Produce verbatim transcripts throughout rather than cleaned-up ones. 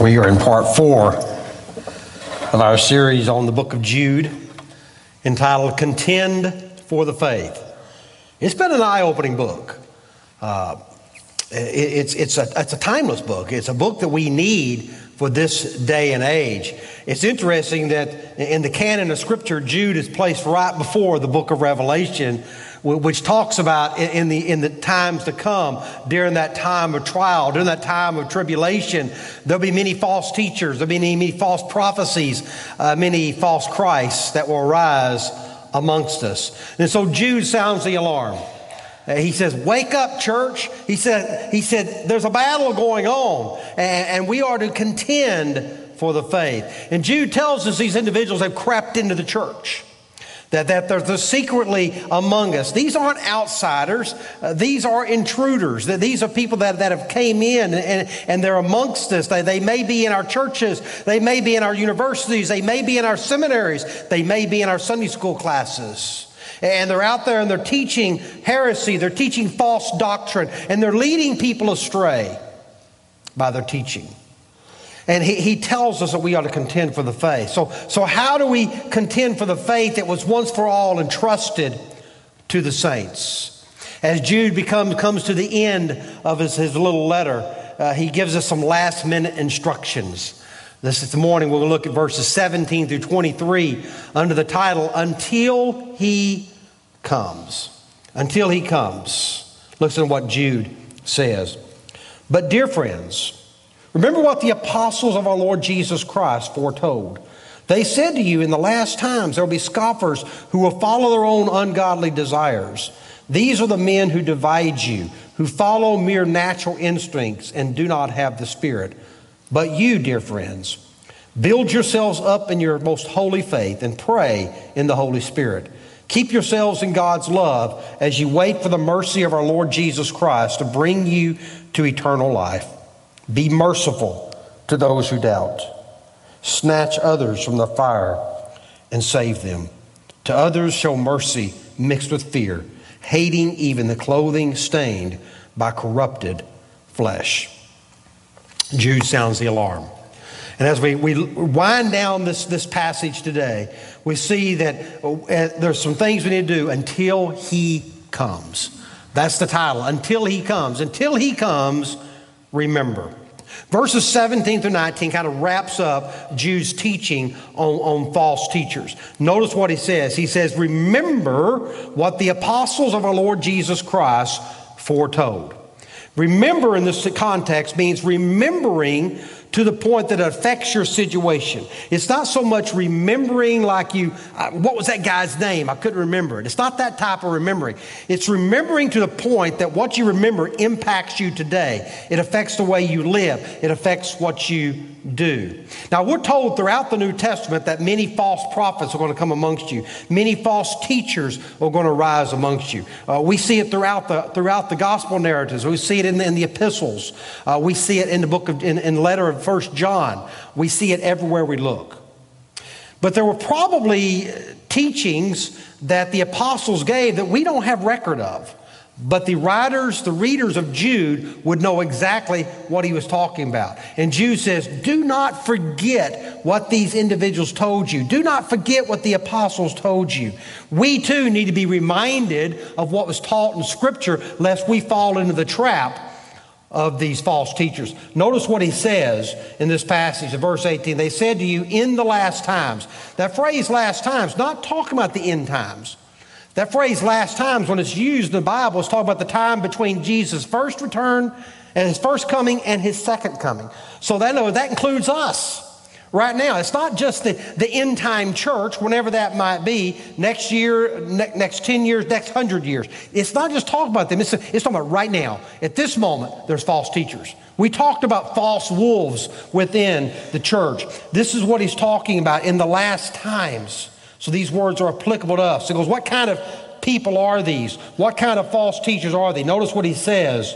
We are in part four of our series on the book of Jude, entitled Contend for the Faith. It's been an eye-opening book. Uh, it, it's, it's, a, it's a timeless book. It's a book that we need for this day and age. It's interesting that in the canon of Scripture, Jude is placed right before the book of Revelation, which talks about in the in the times to come, during that time of trial, during that time of tribulation, there'll be many false teachers, there'll be many, many false prophecies, uh, many false Christs that will arise amongst us. And so Jude sounds the alarm. Uh, he says, wake up, church. He said, he said, there's a battle going on, and, and we are to contend for the faith. And Jude tells us these individuals have crept into the church. That, that they're, they're secretly among us. These aren't outsiders. Uh, these are intruders. That these are people that, that have came in and, and they're amongst us. They, they may be in our churches. They may be in our universities. They may be in our seminaries. They may be in our Sunday school classes. And they're out there and they're teaching heresy. They're teaching false doctrine. And they're leading people astray by their teaching. And he, he tells us that we ought to contend for the faith. So, so how do we contend for the faith that was once for all entrusted to the saints? As Jude becomes, comes to the end of his, his little letter, uh, he gives us some last-minute instructions. This is the morning we'll look at verses seventeen through twenty-three under the title, Until He Comes. Until He Comes. Listen to what Jude says. But dear friends, remember what the apostles of our Lord Jesus Christ foretold. They said to you, in the last times there will be scoffers who will follow their own ungodly desires. These are the men who divide you, who follow mere natural instincts and do not have the Spirit. But you, dear friends, build yourselves up in your most holy faith and pray in the Holy Spirit. Keep yourselves in God's love as you wait for the mercy of our Lord Jesus Christ to bring you to eternal life. Be merciful to those who doubt. Snatch others from the fire and save them. To others show mercy mixed with fear, hating even the clothing stained by corrupted flesh. Jude sounds the alarm. And as we, we wind down this, this passage today, we see that uh, there's some things we need to do until he comes. That's the title, Until He Comes. Until He Comes, remember. Verses seventeen through nineteen kind of wraps up Jude's teaching on, on false teachers. Notice what he says. He says, remember what the apostles of our Lord Jesus Christ foretold. Remember in this context means remembering to the point that it affects your situation. It's not so much remembering like you, uh, what was that guy's name? I couldn't remember it. It's not that type of remembering. It's remembering to the point that what you remember impacts you today. It affects the way you live. It affects what you do. Now, we're told throughout the New Testament that many false prophets are going to come amongst you. Many false teachers are going to rise amongst you. Uh, we see it throughout the throughout the gospel narratives. We see it in the, in the epistles. Uh, we see it in the book of in, in letter of First John. We see it everywhere we look. But there were probably teachings that the apostles gave that we don't have record of. But the writers, the readers of Jude would know exactly what he was talking about. And Jude says, do not forget what these individuals told you. Do not forget what the apostles told you. We too need to be reminded of what was taught in Scripture lest we fall into the trap of these false teachers. Notice what he says in this passage, in verse eighteen. They said to you, in the last times. That phrase last times, not talking about the end times. That phrase last times, when it's used in the Bible, is talking about the time between Jesus' first return and his first coming and his second coming. So that, that includes us right now. It's not just the, the end time church, whenever that might be, next year, ne- next ten years, next one hundred years. It's not just talking about them. It's, it's talking about right now. At this moment, there's false teachers. We talked about false wolves within the church. This is what he's talking about in the last times. So these words are applicable to us. It goes, what kind of people are these? What kind of false teachers are they? Notice what he says.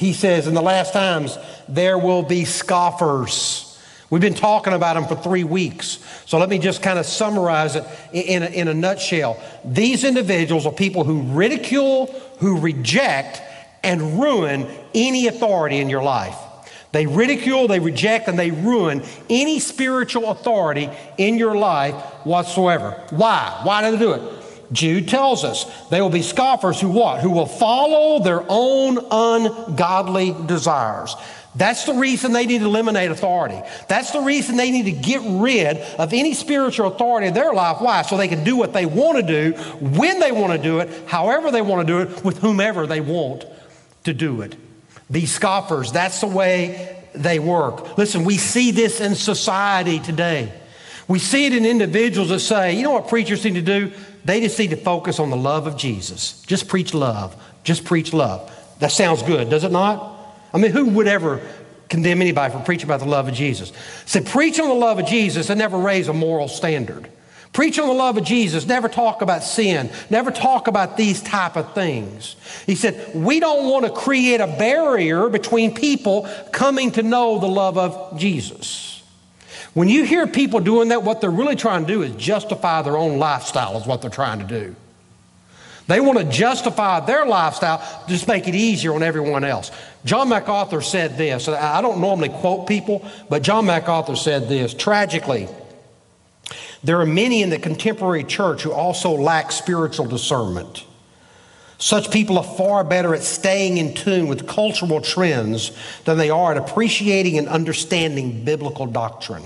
He says, in the last times, there will be scoffers. We've been talking about them for three weeks. So let me just kind of summarize it in a, in a nutshell. These individuals are people who ridicule, who reject, and ruin any authority in your life. They ridicule, they reject, and they ruin any spiritual authority in your life whatsoever. Why? Why do they do it? Jude tells us they will be scoffers who what? Who will follow their own ungodly desires. That's the reason they need to eliminate authority. That's the reason they need to get rid of any spiritual authority in their life. Why? So they can do what they want to do, when they want to do it, however they want to do it, with whomever they want to do it. These scoffers, that's the way they work. Listen, we see this in society today. We see it in individuals that say, you know what preachers need to do? They just need to focus on the love of Jesus. Just preach love. Just preach love. That sounds good, does it not? I mean, who would ever condemn anybody for preaching about the love of Jesus? So preach on the love of Jesus and never raise a moral standard. Preach on the love of Jesus. Never talk about sin. Never talk about these type of things. He said, we don't want to create a barrier between people coming to know the love of Jesus. When you hear people doing that, what they're really trying to do is justify their own lifestyle is what they're trying to do. They want to justify their lifestyle, just make it easier on everyone else. John MacArthur said this. I don't normally quote people, but John MacArthur said this. Tragically, there are many in the contemporary church who also lack spiritual discernment. Such people are far better at staying in tune with cultural trends than they are at appreciating and understanding biblical doctrine.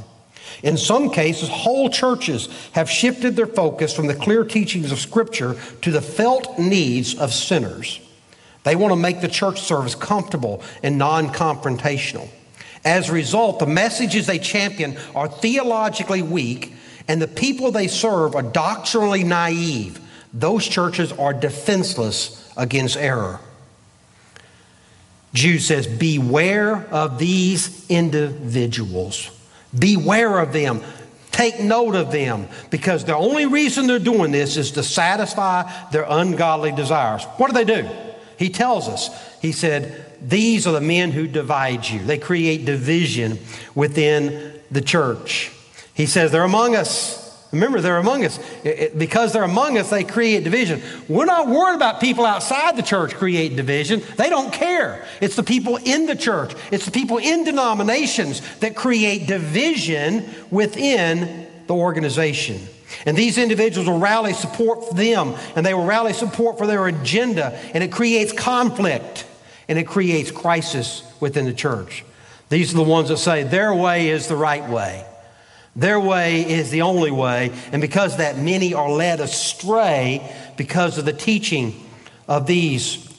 In some cases, whole churches have shifted their focus from the clear teachings of Scripture to the felt needs of sinners. They want to make the church service comfortable and non-confrontational. As a result, the messages they champion are theologically weak, and the people they serve are doctrinally naive. Those churches are defenseless against error. Jude says, beware of these individuals. Beware of them. Take note of them, because the only reason they're doing this is to satisfy their ungodly desires. What do they do? He tells us. He said, these are the men who divide you. They create division within the church. He says, they're among us. Remember, they're among us. It, it, because they're among us, they create division. We're not worried about people outside the church creating division. They don't care. It's the people in the church. It's the people in denominations that create division within the organization. And these individuals will rally support for them, and they will rally support for their agenda, and it creates conflict, and it creates crisis within the church. These are the ones that say their way is the right way. Their way is the only way, and because that many are led astray because of the teaching of these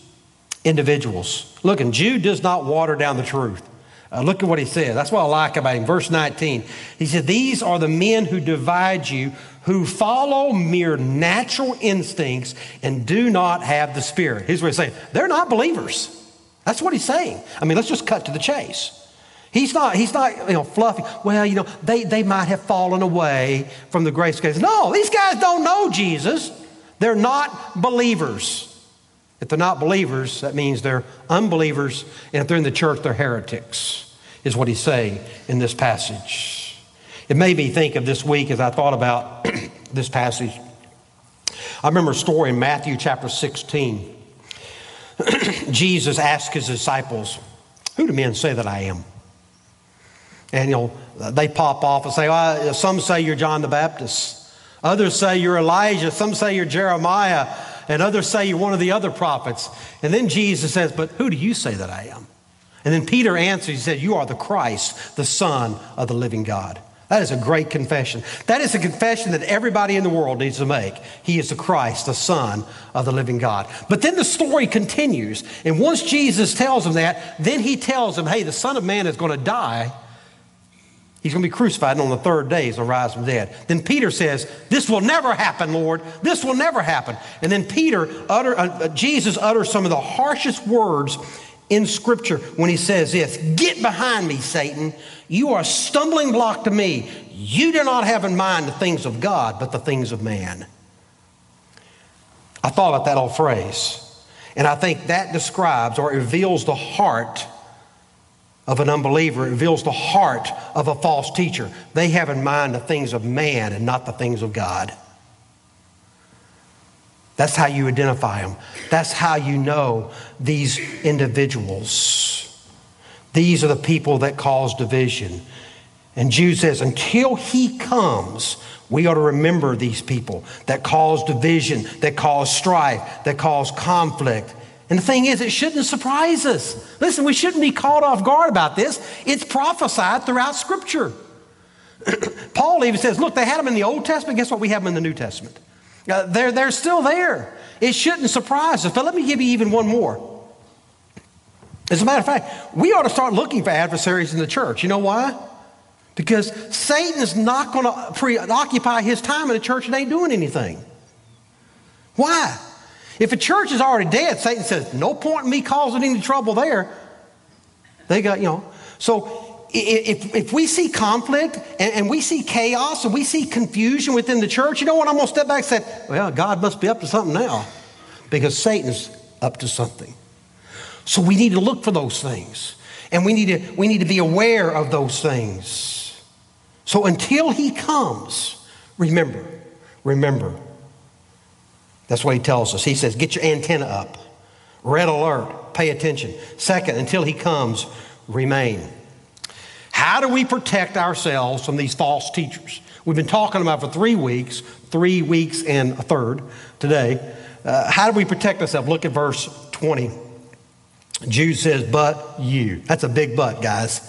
individuals. Look, and Jude does not water down the truth. Uh, look at what he says. That's what I like about him. Verse nineteen, he said, these are the men who divide you, who follow mere natural instincts and do not have the Spirit. Here's what he's saying. They're not believers. That's what he's saying. I mean, let's just cut to the chase. He's not, he's not, you know, fluffy. Well, you know, they, they might have fallen away from the grace of God. No, these guys don't know Jesus. They're not believers. If they're not believers, that means they're unbelievers. And if they're in the church, they're heretics, is what he's saying in this passage. It made me think of this week as I thought about this passage. I remember a story in Matthew chapter sixteen. Jesus asked his disciples, who do men say that I am? And, you know, they pop off and say, well, some say you're John the Baptist. Others say you're Elijah. Some say you're Jeremiah. And others say you're one of the other prophets. And then Jesus says, but who do you say that I am? And then Peter answers, he said, you are the Christ, the Son of the living God. That is a great confession. That is a confession that everybody in the world needs to make. He is the Christ, the Son of the living God. But then the story continues. And once Jesus tells them that, then he tells them, hey, the Son of Man is going to die. He's going to be crucified, and on the third day he's going to rise from the dead. Then Peter says, this will never happen, Lord. This will never happen. And then Peter, utter, uh, Jesus utters some of the harshest words in Scripture when he says this, get behind me, Satan. You are a stumbling block to me. You do not have in mind the things of God, but the things of man. I thought about that old phrase, and I think that describes or reveals the heart of an unbeliever. It reveals the heart of a false teacher. They have in mind the things of man and not the things of God. That's how you identify them. That's how you know these individuals. These are the people that cause division. And Jude says, until he comes, we ought to remember these people that cause division, that cause strife, that cause conflict. And the thing is, it shouldn't surprise us. Listen, we shouldn't be caught off guard about this. It's prophesied throughout Scripture. Paul even says, look, they had them in the Old Testament. Guess what? We have them in the New Testament. Uh, they're, they're still there. It shouldn't surprise us. But let me give you even one more. As a matter of fact, we ought to start looking for adversaries in the church. You know why? Because Satan's not going to preoccupy his time in the church and ain't doing anything. Why? If a church is already dead, Satan says, no point in me causing any trouble there. They got, you know. So if, if we see conflict and, and we see chaos and we see confusion within the church, you know what? I'm going to step back and say, well, God must be up to something now because Satan's up to something. So we need to look for those things. And we need to, we need to be aware of those things. So until he comes, remember, remember. That's what he tells us. He says, get your antenna up. Red alert. Pay attention. Second, until he comes, remain. How do we protect ourselves from these false teachers? We've been talking about it for three weeks, three weeks and a third today. Uh, how do we protect ourselves? Look at verse twenty. Jude says, but you. That's a big but, guys.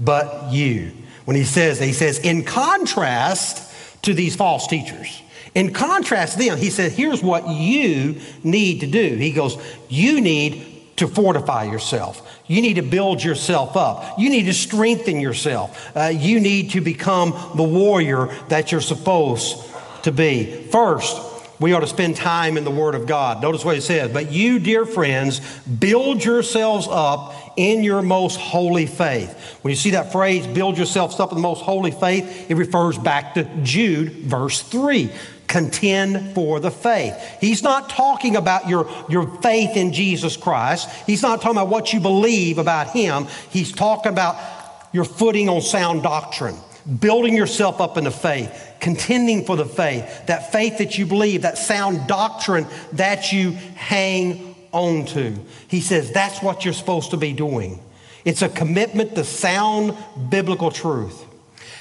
But you. When he says, he says, in contrast to these false teachers. In contrast to them, he said, here's what you need to do. He goes, you need to fortify yourself. You need to build yourself up. You need to strengthen yourself. Uh, you need to become the warrior that you're supposed to be. First, we ought to spend time in the Word of God. Notice what he says. But you, dear friends, build yourselves up in your most holy faith. When you see that phrase, build yourselves up in the most holy faith, it refers back to Jude, verse three. Contend for the faith. He's not talking about your, your faith in Jesus Christ. He's not talking about what you believe about Him. He's talking about your footing on sound doctrine. Building yourself up in the faith, contending for the faith, that faith that you believe, that sound doctrine that you hang on to. He says that's what you're supposed to be doing. It's a commitment to sound biblical truth.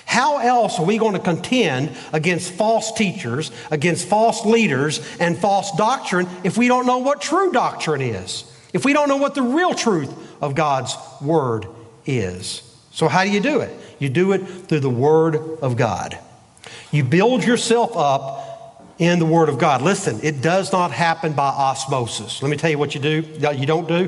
How else are we going to contend against false teachers, against false leaders, and false doctrine if we don't know what true doctrine is? If we don't know what the real truth of God's Word is? So how do you do it? You do it through the Word of God. You build yourself up in the Word of God. Listen, it does not happen by osmosis. Let me tell you what you do. You don't do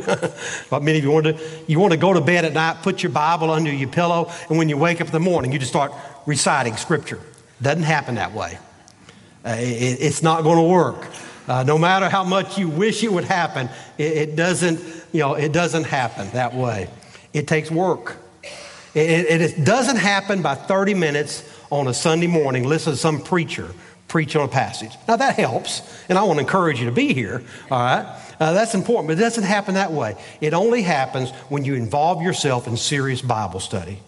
what many of you want to do. You want to go to bed at night, put your Bible under your pillow, and when you wake up in the morning, you just start reciting Scripture. Doesn't happen that way. Uh, it, it's not going to work. Uh, no matter how much you wish it would happen, it, it doesn't. You know, it doesn't happen that way. It takes work. It, it doesn't happen by thirty minutes on a Sunday morning. Listen to some preacher preach on a passage. Now, that helps, and I want to encourage you to be here, all right? Uh, that's important, but it doesn't happen that way. It only happens when you involve yourself in serious Bible study.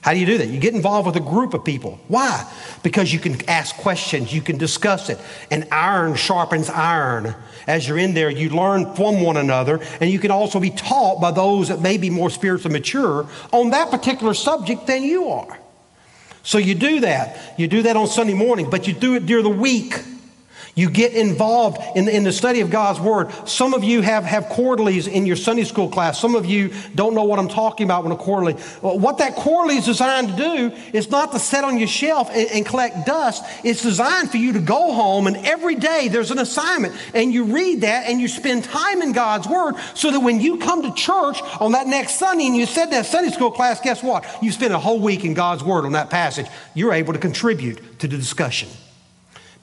How do you do that? You get involved with a group of people. Why? Because you can ask questions. You can discuss it. And iron sharpens iron. As you're in there, you learn from one another. And you can also be taught by those that may be more spiritually mature on that particular subject than you are. So you do that. You do that on Sunday morning, but you do it during the week. You get involved in the, in the study of God's Word. Some of you have, have quarterlies in your Sunday school class. Some of you don't know what I'm talking about when a quarterly. Well, what that quarterly is designed to do is not to sit on your shelf and, and collect dust. It's designed for you to go home, and every day there's an assignment. And you read that, and you spend time in God's Word so that when you come to church on that next Sunday and you said that Sunday school class, guess what? You spend a whole week in God's Word on that passage. You're able to contribute to the discussion.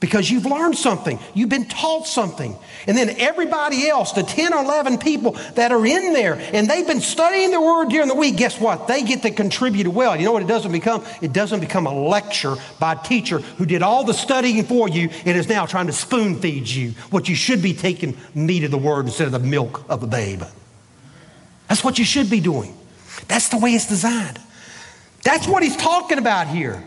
Because you've learned something. You've been taught something. And then everybody else, the ten or eleven people that are in there, and they've been studying the Word during the week, guess what? They get to contribute well. You know what it doesn't become? It doesn't become a lecture by a teacher who did all the studying for you and is now trying to spoon feed you what you should be taking meat of the Word instead of the milk of a babe. That's what you should be doing. That's the way it's designed. That's what he's talking about here.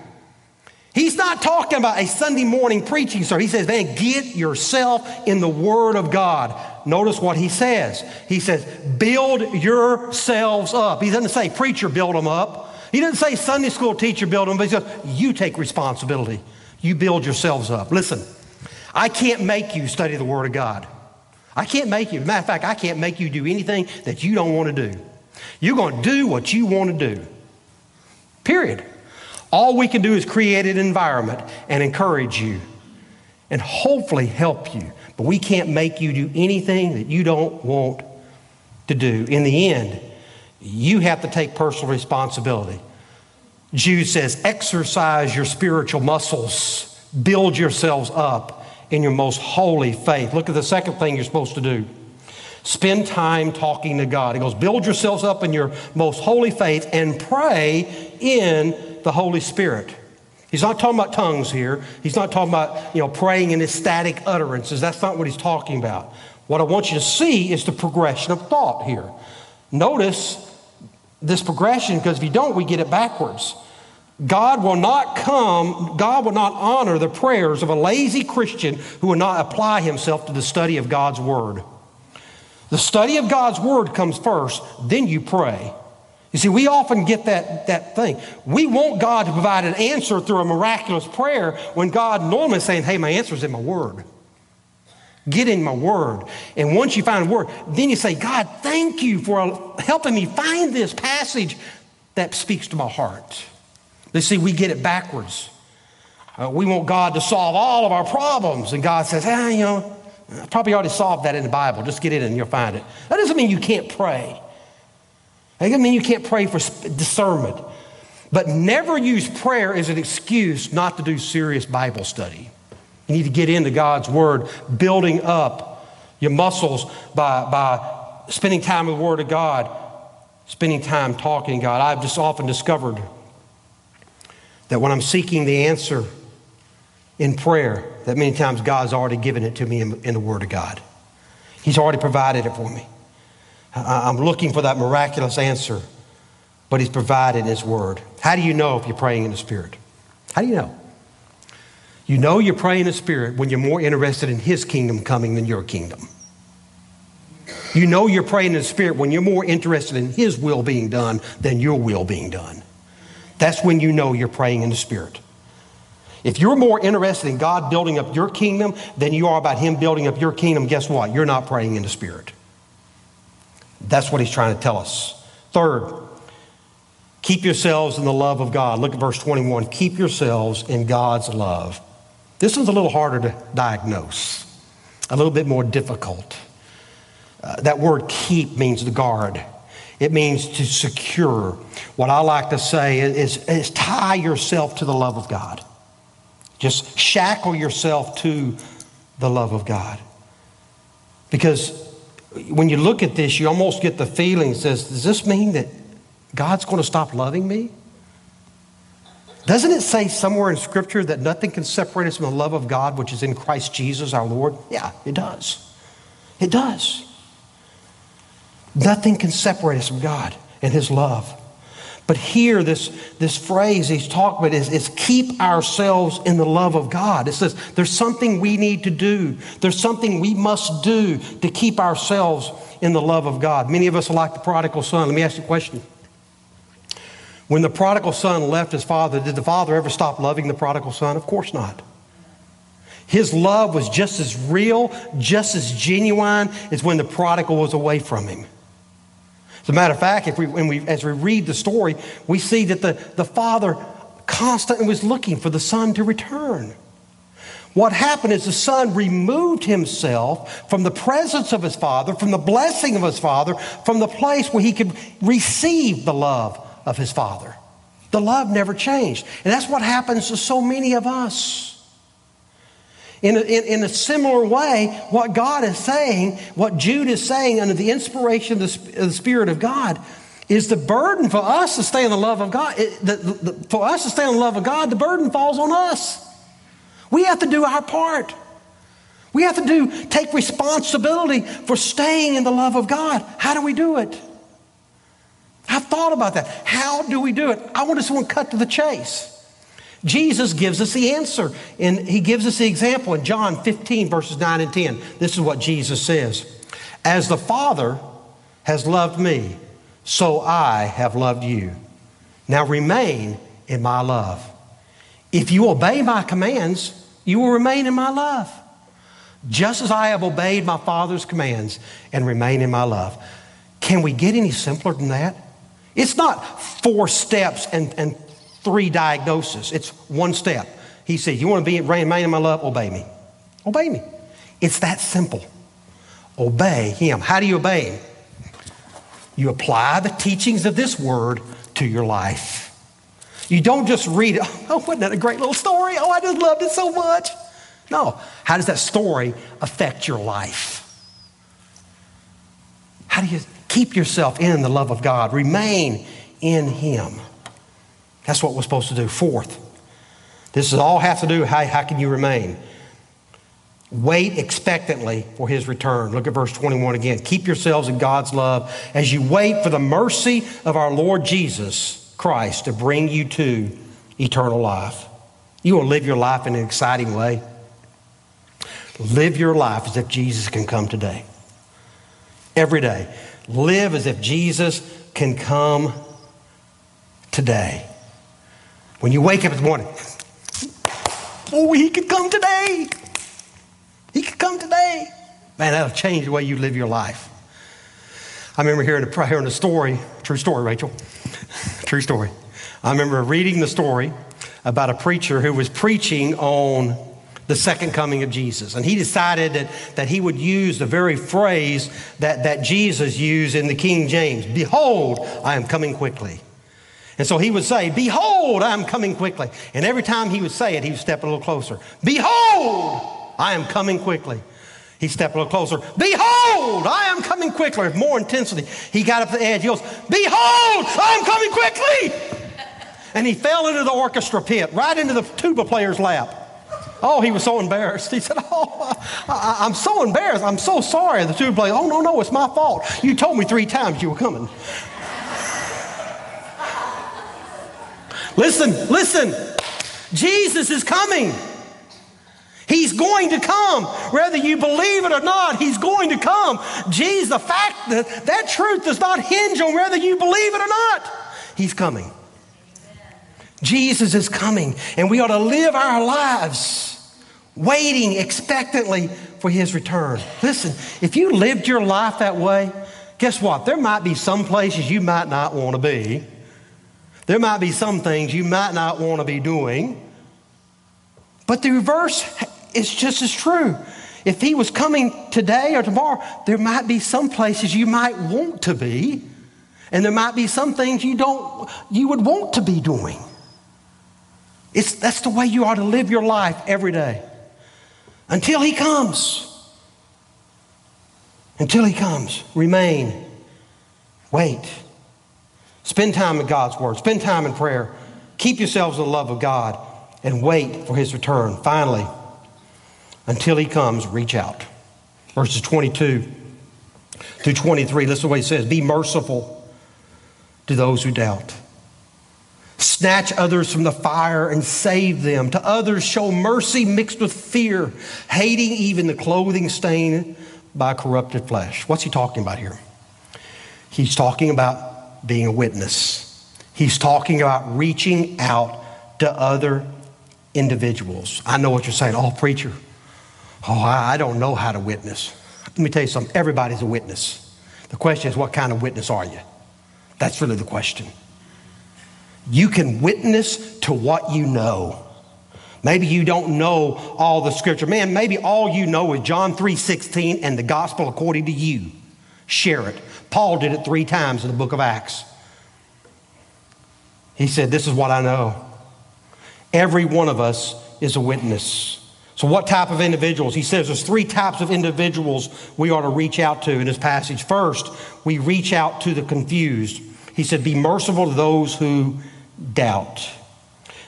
He's not talking about a Sunday morning preaching service. He says, man, get yourself in the Word of God. Notice what he says. He says, build yourselves up. He doesn't say, preacher, build them up. He doesn't say, Sunday school teacher, build them up. He says, you take responsibility. You build yourselves up. Listen, I can't make you study the Word of God. I can't make you. Matter of fact, I can't make you do anything that you don't want to do. You're going to do what you want to do. Period. All we can do is create an environment and encourage you and hopefully help you. But we can't make you do anything that you don't want to do. In the end, you have to take personal responsibility. Jude says, exercise your spiritual muscles. Build yourselves up in your most holy faith. Look at the second thing you're supposed to do. Spend time talking to God. He goes, build yourselves up in your most holy faith and pray in the Holy Spirit. He's not talking about tongues here. He's not talking about, you know, praying in ecstatic utterances. That's not what he's talking about. What I want you to see is the progression of thought here. Notice this progression, because if you don't, we get it backwards. God will not come, God will not honor the prayers of a lazy Christian who will not apply himself to the study of God's Word. The study of God's Word comes first, then you pray. You see, we often get that, that thing. We want God to provide an answer through a miraculous prayer when God normally is saying, hey, my answer is in my Word. Get in my Word. And once you find a Word, then you say, God, thank you for helping me find this passage that speaks to my heart. You see, we get it backwards. Uh, we want God to solve all of our problems. And God says, ah, you know, I probably already solved that in the Bible. Just get in and you'll find it. That doesn't mean you can't pray. That doesn't mean you can't pray for discernment. But never use prayer as an excuse not to do serious Bible study. You need to get into God's Word, building up your muscles by, by spending time with the Word of God, spending time talking to God. I've just often discovered that when I'm seeking the answer in prayer, that many times God's already given it to me in, in the Word of God. He's already provided it for me. I, I'm looking for that miraculous answer, but He's provided His Word. How do you know if you're praying in the Spirit? How do you know? You know you're praying in the Spirit when you're more interested in His kingdom coming than your kingdom. You know you're praying in the Spirit when you're more interested in His will being done than your will being done. That's when you know you're praying in the Spirit. If you're more interested in God building up your kingdom than you are about Him building up your kingdom, guess what? You're not praying in the Spirit. That's what he's trying to tell us. Third, keep yourselves in the love of God. Look at verse twenty-one. Keep yourselves in God's love. This one's a little harder to diagnose, a little bit more difficult. Uh, that word keep means to guard. It means to secure. What I like to say is, is, is tie yourself to the love of God. Just shackle yourself to the love of God. Because when you look at this, you almost get the feeling, says, does this mean that God's going to stop loving me? Doesn't it say somewhere in Scripture that nothing can separate us from the love of God, which is in Christ Jesus our Lord? Yeah, it does. It does. Nothing can separate us from God and His love. But here, this, this phrase he's talking about is, is keep ourselves in the love of God. It says there's something we need to do. There's something we must do to keep ourselves in the love of God. Many of us are like the prodigal son. Let me ask you a question. When the prodigal son left his father, did the father ever stop loving the prodigal son? Of course not. His love was just as real, just as genuine as when the prodigal was away from him. As a matter of fact, if we, when we, as we read the story, we see that the, the father constantly was looking for the son to return. What happened is the son removed himself from the presence of his father, from the blessing of his father, from the place where he could receive the love of his father. The love never changed. And that's what happens to so many of us. In a, in, in a similar way, what God is saying, what Jude is saying under the inspiration of the, of the Spirit of God, is the burden for us to stay in the love of God. It, the, the, for us to stay in the love of God, the burden falls on us. We have to do our part. We have to do take responsibility for staying in the love of God. How do we do it? I've thought about that. How do we do it? I want us to cut to the chase. Jesus gives us the answer, and he gives us the example in John fifteen, verses nine and ten. This is what Jesus says. As the Father has loved me, so I have loved you. Now remain in my love. If you obey my commands, you will remain in my love, just as I have obeyed my Father's commands and remain in my love. Can we get any simpler than that? It's not four steps and, and three diagnoses. It's one step. He said, you want to be remain in my love? Obey me. Obey me. It's that simple. Obey him. How do you obey him? You apply the teachings of this word to your life. You don't just read it. Oh, wasn't that a great little story? Oh, I just loved it so much. No. How does that story affect your life? How do you keep yourself in the love of God? Remain in him. That's what we're supposed to do. Fourth, this is all have to do, how, how can you remain? Wait expectantly for his return. Look at verse twenty-one again. Keep yourselves in God's love as you wait for the mercy of our Lord Jesus Christ to bring you to eternal life. You will live your life in an exciting way. Live your life as if Jesus can come today. Every day. Live as if Jesus can come today. When you wake up in the morning, oh, he could come today. He could come today. Man, that'll change the way you live your life. I remember hearing a, hearing a story, true story, Rachel, true story. I remember reading the story about a preacher who was preaching on the second coming of Jesus. And he decided that, that he would use the very phrase that, that Jesus used in the King James. Behold, I am coming quickly. And so he would say, behold, I am coming quickly. And every time he would say it, he would step a little closer. Behold, I am coming quickly. He stepped a little closer. Behold, I am coming quickly. More intensity. He got up to the edge. He goes, behold, I am coming quickly. And he fell into the orchestra pit, right into the tuba player's lap. Oh, he was so embarrassed. He said, oh, I, I, I'm so embarrassed. I'm so sorry. The tuba player, oh, no, no, it's my fault. You told me three times you were coming. Listen, listen, Jesus is coming. He's going to come. Whether you believe it or not, he's going to come. Jesus, the fact that that truth does not hinge on whether you believe it or not. He's coming. Jesus is coming, and we ought to live our lives waiting expectantly for his return. Listen, if you lived your life that way, guess what? There might be some places you might not want to be. There might be some things you might not want to be doing. But the reverse is just as true. If he was coming today or tomorrow, there might be some places you might want to be, and there might be some things you don't, you would want to be doing. It's, that's the way you ought to live your life every day. Until he comes. Until he comes. Remain. Wait. Spend time in God's word. Spend time in prayer. Keep yourselves in the love of God and wait for his return. Finally, until he comes, reach out. Verses twenty-two through twenty-three, listen to what he says. Be merciful to those who doubt. Snatch others from the fire and save them. To others show mercy mixed with fear, hating even the clothing stained by corrupted flesh. What's he talking about here? He's talking about being a witness. He's talking about reaching out to other individuals. I know what you're saying. Oh, preacher, oh, I don't know how to witness. Let me tell you something. Everybody's a witness. The question is, what kind of witness are you? That's really the question. You can witness to what you know. Maybe you don't know all the scripture. Man, maybe all you know is John three sixteen and the gospel according to you. Share it. Paul did it three times in the book of Acts. He said, this is what I know. Every one of us is a witness. So what type of individuals? He says there's three types of individuals we ought to reach out to in this passage. First, we reach out to the confused. He said, be merciful to those who doubt.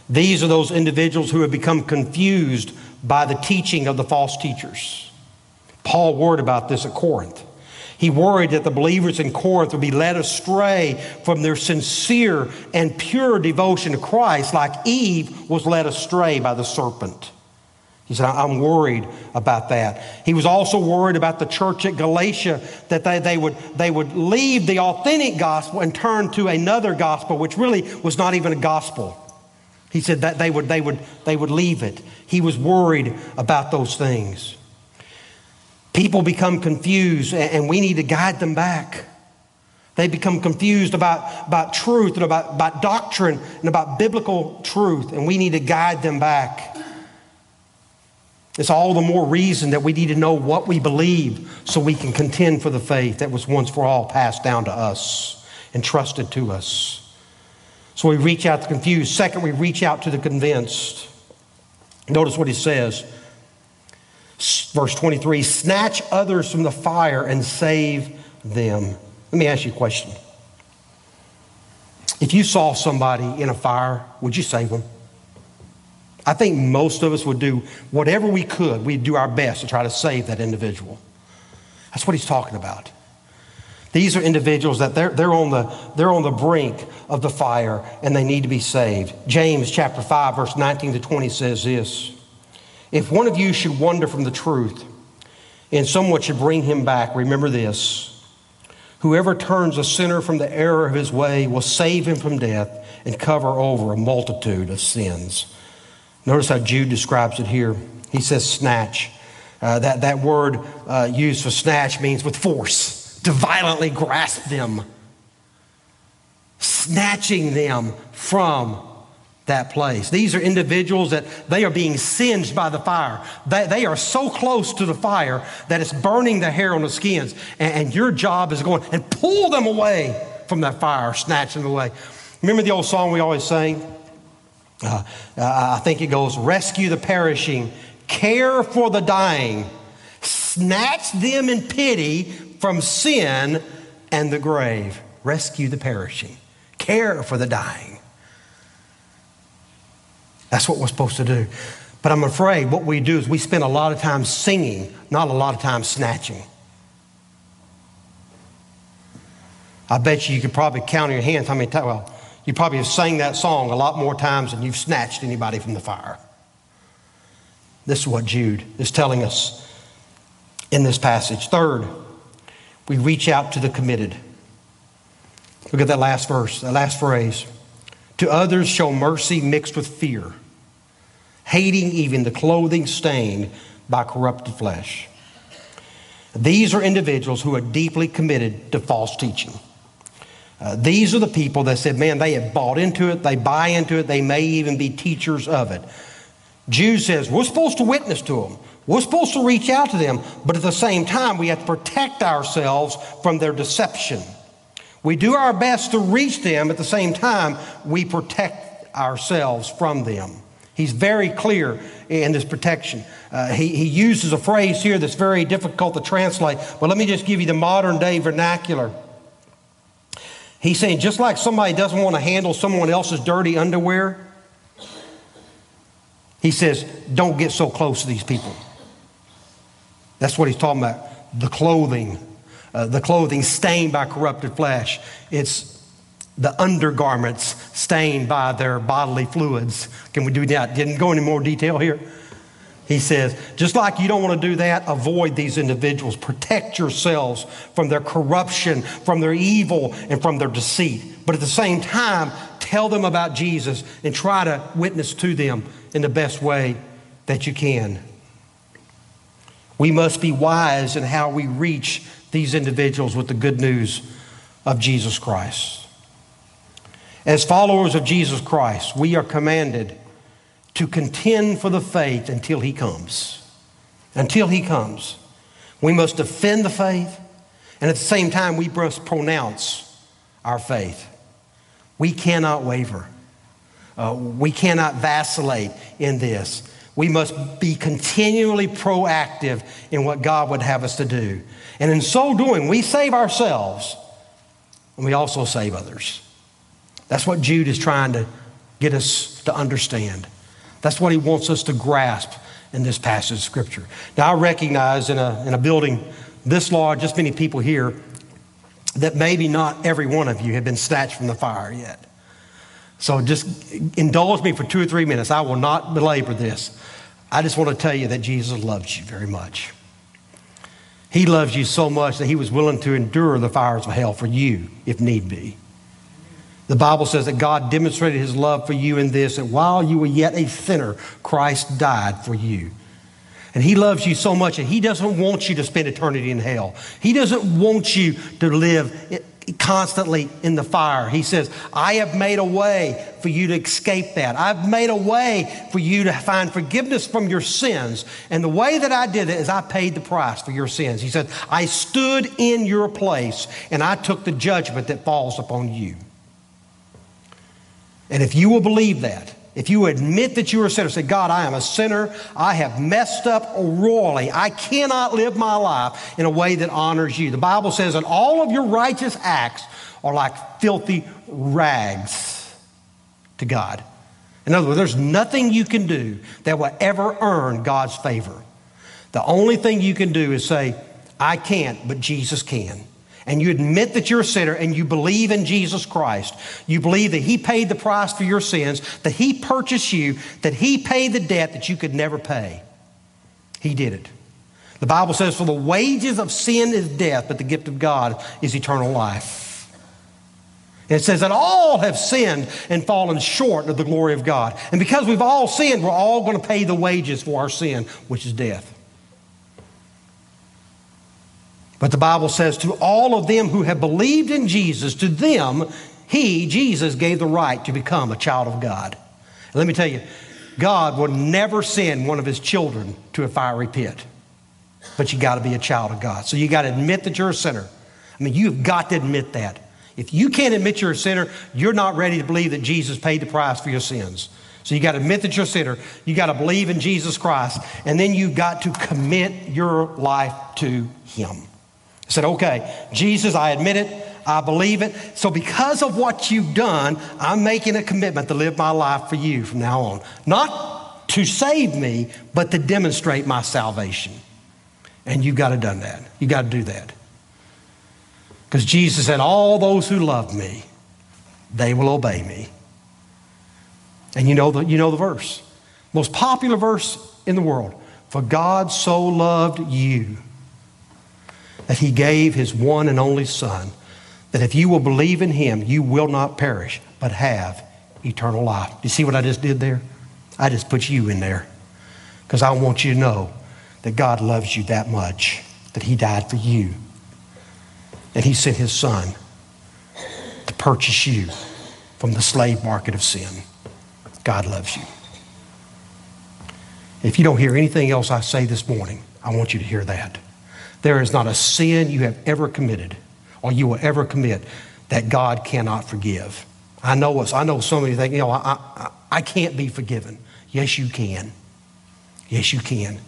These are those individuals who have become confused by the teaching of the false teachers. Paul worried about this at Corinth. He worried that the believers in Corinth would be led astray from their sincere and pure devotion to Christ, like Eve was led astray by the serpent. He said, I'm worried about that. He was also worried about the church at Galatia, that they, they, would, they would leave the authentic gospel and turn to another gospel, which really was not even a gospel. He said that they would, they would, they would leave it. He was worried about those things. People become confused, and we need to guide them back. They become confused about, about truth and about, about doctrine and about biblical truth, and we need to guide them back. It's all the more reason that we need to know what we believe so we can contend for the faith that was once for all passed down to us and trusted to us. So we reach out to the confused. Second, we reach out to the convinced. Notice what he says. Verse twenty-three, snatch others from the fire and save them. Let me ask you a question. If you saw somebody in a fire, would you save them? I think most of us would do whatever we could. We'd do our best to try to save that individual. That's what he's talking about. These are individuals that they're, they're, on the, they're on the brink of the fire and they need to be saved. James chapter five, verse nineteen to twenty says this. If one of you should wander from the truth and someone should bring him back, remember this. Whoever turns a sinner from the error of his way will save him from death and cover over a multitude of sins. Notice how Jude describes it here. He says snatch. Uh, that, that word uh, used for snatch means with force, to violently grasp them. Snatching them from that place. These are individuals that they are being singed by the fire. They, they are so close to the fire that it's burning the hair on the skins. And, and your job is going and pull them away from that fire, snatch them away. Remember the old song we always sang? Uh, uh, I think it goes, rescue the perishing, care for the dying, snatch them in pity from sin and the grave. Rescue the perishing, care for the dying. That's what we're supposed to do. But I'm afraid what we do is we spend a lot of time singing, not a lot of time snatching. I bet you you could probably count on your hands how many times, well, you probably have sang that song a lot more times than you've snatched anybody from the fire. This is what Jude is telling us in this passage. Third, we reach out to the committed. Look at that last verse, that last phrase. To others show mercy mixed with fear, hating even the clothing stained by corrupted flesh. These are individuals who are deeply committed to false teaching. Uh, these are the people that said, man, they have bought into it, they buy into it, they may even be teachers of it. Jude says, we're supposed to witness to them. We're supposed to reach out to them, but at the same time, we have to protect ourselves from their deception. We do our best to reach them. At the same time, we protect ourselves from them. He's very clear in this protection. Uh, he, he uses a phrase here that's very difficult to translate, but let me just give you the modern day vernacular. He's saying just like somebody doesn't want to handle someone else's dirty underwear, he says, don't get so close to these people. That's what he's talking about, the clothing. Uh, the clothing stained by corrupted flesh. It's the undergarments stained by their bodily fluids. Can we do that? Didn't go into more detail here. He says, just like you don't want to do that, avoid these individuals. Protect yourselves from their corruption, from their evil, and from their deceit. But at the same time, tell them about Jesus and try to witness to them in the best way that you can. We must be wise in how we reach these individuals with the good news of Jesus Christ. As followers of Jesus Christ, we are commanded to contend for the faith until he comes. Until he comes. We must defend the faith, and at the same time, we must pronounce our faith. We cannot waver. Uh, we cannot vacillate in this. We must be continually proactive in what God would have us to do. And in so doing, we save ourselves and we also save others. That's what Jude is trying to get us to understand. That's what he wants us to grasp in this passage of Scripture. Now, I recognize in a, in a building this large, just many people here, that maybe not every one of you have been snatched from the fire yet. So just indulge me for two or three minutes. I will not belabor this. I just want to tell you that Jesus loves you very much. He loves you so much that he was willing to endure the fires of hell for you if need be. The Bible says that God demonstrated his love for you in this, that while you were yet a sinner, Christ died for you. And he loves you so much that he doesn't want you to spend eternity in hell. He doesn't want you to live constantly in the fire. He says, I have made a way for you to escape that. I've made a way for you to find forgiveness from your sins. And the way that I did it is I paid the price for your sins. He said, I stood in your place and I took the judgment that falls upon you. And if you will believe that, if you admit that you are a sinner, say, God, I am a sinner. I have messed up royally. I cannot live my life in a way that honors you. The Bible says that all of your righteous acts are like filthy rags to God. In other words, there's nothing you can do that will ever earn God's favor. The only thing you can do is say, I can't, but Jesus can. And you admit that you're a sinner and you believe in Jesus Christ. You believe that he paid the price for your sins, that he purchased you, that he paid the debt that you could never pay. He did it. The Bible says, for the wages of sin is death, but the gift of God is eternal life. And it says that all have sinned and fallen short of the glory of God. And because we've all sinned, we're all going to pay the wages for our sin, which is death. But the Bible says to all of them who have believed in Jesus, to them, he, Jesus, gave the right to become a child of God. And let me tell you, God will never send one of his children to a fiery pit. But you got to be a child of God. So you got to admit that you're a sinner. I mean, you've got to admit that. If you can't admit you're a sinner, you're not ready to believe that Jesus paid the price for your sins. So you got to admit that you're a sinner. You got to believe in Jesus Christ. And then you've got to commit your life to him. I said, okay, Jesus, I admit it. I believe it. So because of what you've done, I'm making a commitment to live my life for you from now on. Not to save me, but to demonstrate my salvation. And you've got to done that. You've got to do that. Because Jesus said, all those who love me, they will obey me. And you know the, you know the verse. Most popular verse in the world. For God so loved you, that he gave his one and only son, that if you will believe in him, you will not perish, but have eternal life. You see what I just did there? I just put you in there because I want you to know that God loves you that much, that he died for you, and he sent his son to purchase you from the slave market of sin. God loves you. If you don't hear anything else I say this morning, I want you to hear that. There is not a sin you have ever committed or you will ever commit that God cannot forgive. I know us. I know some of you think, you know, I, I, I can't be forgiven. Yes, you can. Yes, you can.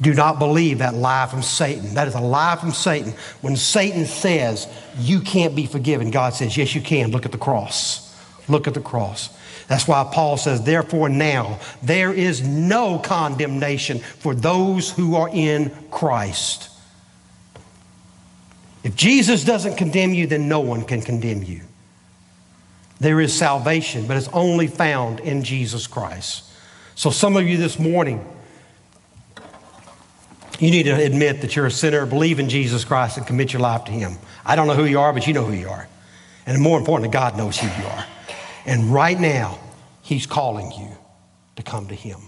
Do not believe that lie from Satan. That is a lie from Satan. When Satan says you can't be forgiven, God says, yes, you can. Look at the cross. Look at the cross. That's why Paul says, therefore now there is no condemnation for those who are in Christ. If Jesus doesn't condemn you, then no one can condemn you. There is salvation, but it's only found in Jesus Christ. So some of you this morning, you need to admit that you're a sinner, believe in Jesus Christ, and commit your life to him. I don't know who you are, but you know who you are. And more importantly, God knows who you are. And right now, he's calling you to come to him.